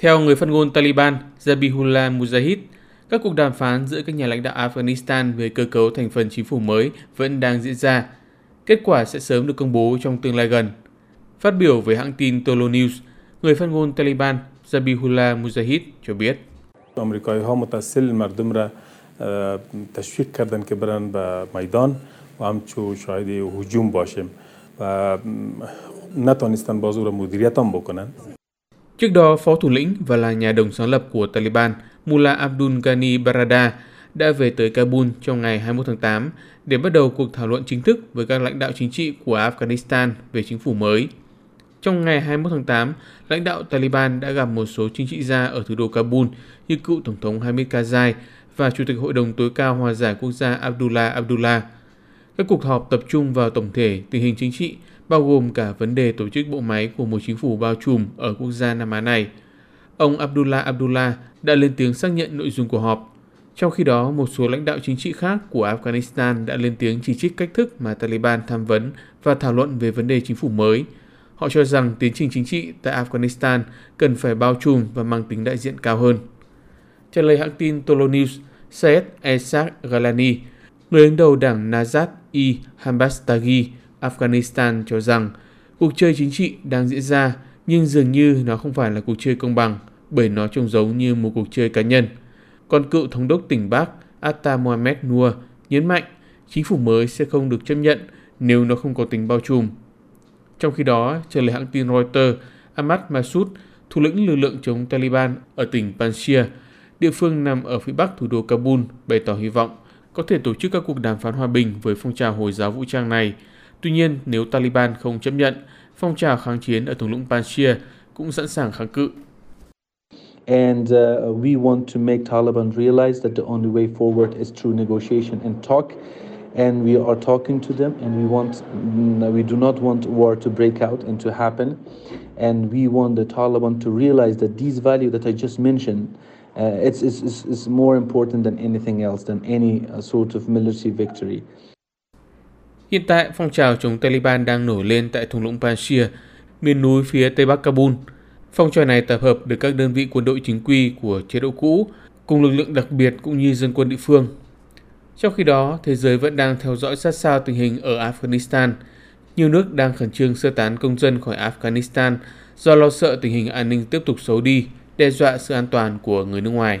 Theo người phát ngôn Taliban Zabihullah Mujahid, các cuộc đàm phán giữa các nhà lãnh đạo Afghanistan về cơ cấu thành phần chính phủ mới vẫn đang diễn ra. Kết quả sẽ sớm được công bố trong tương lai gần. Phát biểu với hãng tin Tolo News, người phát ngôn Taliban Zabihullah Mujahid cho biết. Trước đó, phó thủ lĩnh và là nhà đồng sáng lập của Taliban Mullah Abdul Ghani Barada đã về tới Kabul trong ngày 21 tháng 8 để bắt đầu cuộc thảo luận chính thức với các lãnh đạo chính trị của Afghanistan về chính phủ mới. Trong ngày 21 tháng 8, lãnh đạo Taliban đã gặp một số chính trị gia ở thủ đô Kabul như cựu Tổng thống Hamid Karzai và Chủ tịch Hội đồng tối cao hòa giải quốc gia Abdullah Abdullah. Các cuộc họp tập trung vào tổng thể tình hình chính trị, bao gồm cả vấn đề tổ chức bộ máy của một chính phủ bao trùm ở quốc gia Nam Á này. Ông Abdullah Abdullah đã lên tiếng xác nhận nội dung của họp. Trong khi đó, một số lãnh đạo chính trị khác của Afghanistan đã lên tiếng chỉ trích cách thức mà Taliban tham vấn và thảo luận về vấn đề chính phủ mới. Họ cho rằng tiến trình chính trị tại Afghanistan cần phải bao trùm và mang tính đại diện cao hơn. Trả lời hãng tin Tolo News, Syed Esak Galani, người đứng đầu đảng Nazareth i Hambastagi, Afghanistan cho rằng cuộc chơi chính trị đang diễn ra nhưng dường như nó không phải là cuộc chơi công bằng bởi nó trông giống như một cuộc chơi cá nhân. Còn cựu thống đốc tỉnh Bắc Atta Muhammad Nour nhấn mạnh chính phủ mới sẽ không được chấp nhận nếu nó không có tính bao trùm. Trong khi đó, trả lời hãng tin Reuters, Ahmad Massoud, thủ lĩnh lực lượng chống Taliban ở tỉnh Panjshir, địa phương nằm ở phía bắc thủ đô Kabul, bày tỏ hy vọng có thể tổ chức các cuộc đàm phán hòa bình với phong trào Hồi giáo vũ trang này. Tuy nhiên, nếu Taliban không chấp nhận, phong trào kháng chiến ở thung lũng Panjshir cũng sẵn sàng kháng cự. And we want to make Taliban realize that the only way forward is through negotiation and talk. And we are talking to them, and we do not want war to break out and to happen. And we want the Taliban to realize that these values that I just mentioned, it's more important than anything else, than any sort of military victory. Hiện tại, phong trào chống Taliban đang nổi lên tại thung lũng Panjshir, miền núi phía tây bắc Kabul. Phong trào này tập hợp được các đơn vị quân đội chính quy của chế độ cũ, cùng lực lượng đặc biệt cũng như dân quân địa phương. Trong khi đó, thế giới vẫn đang theo dõi sát sao tình hình ở Afghanistan. Nhiều nước đang khẩn trương sơ tán công dân khỏi Afghanistan do lo sợ tình hình an ninh tiếp tục xấu đi, đe dọa sự an toàn của người nước ngoài.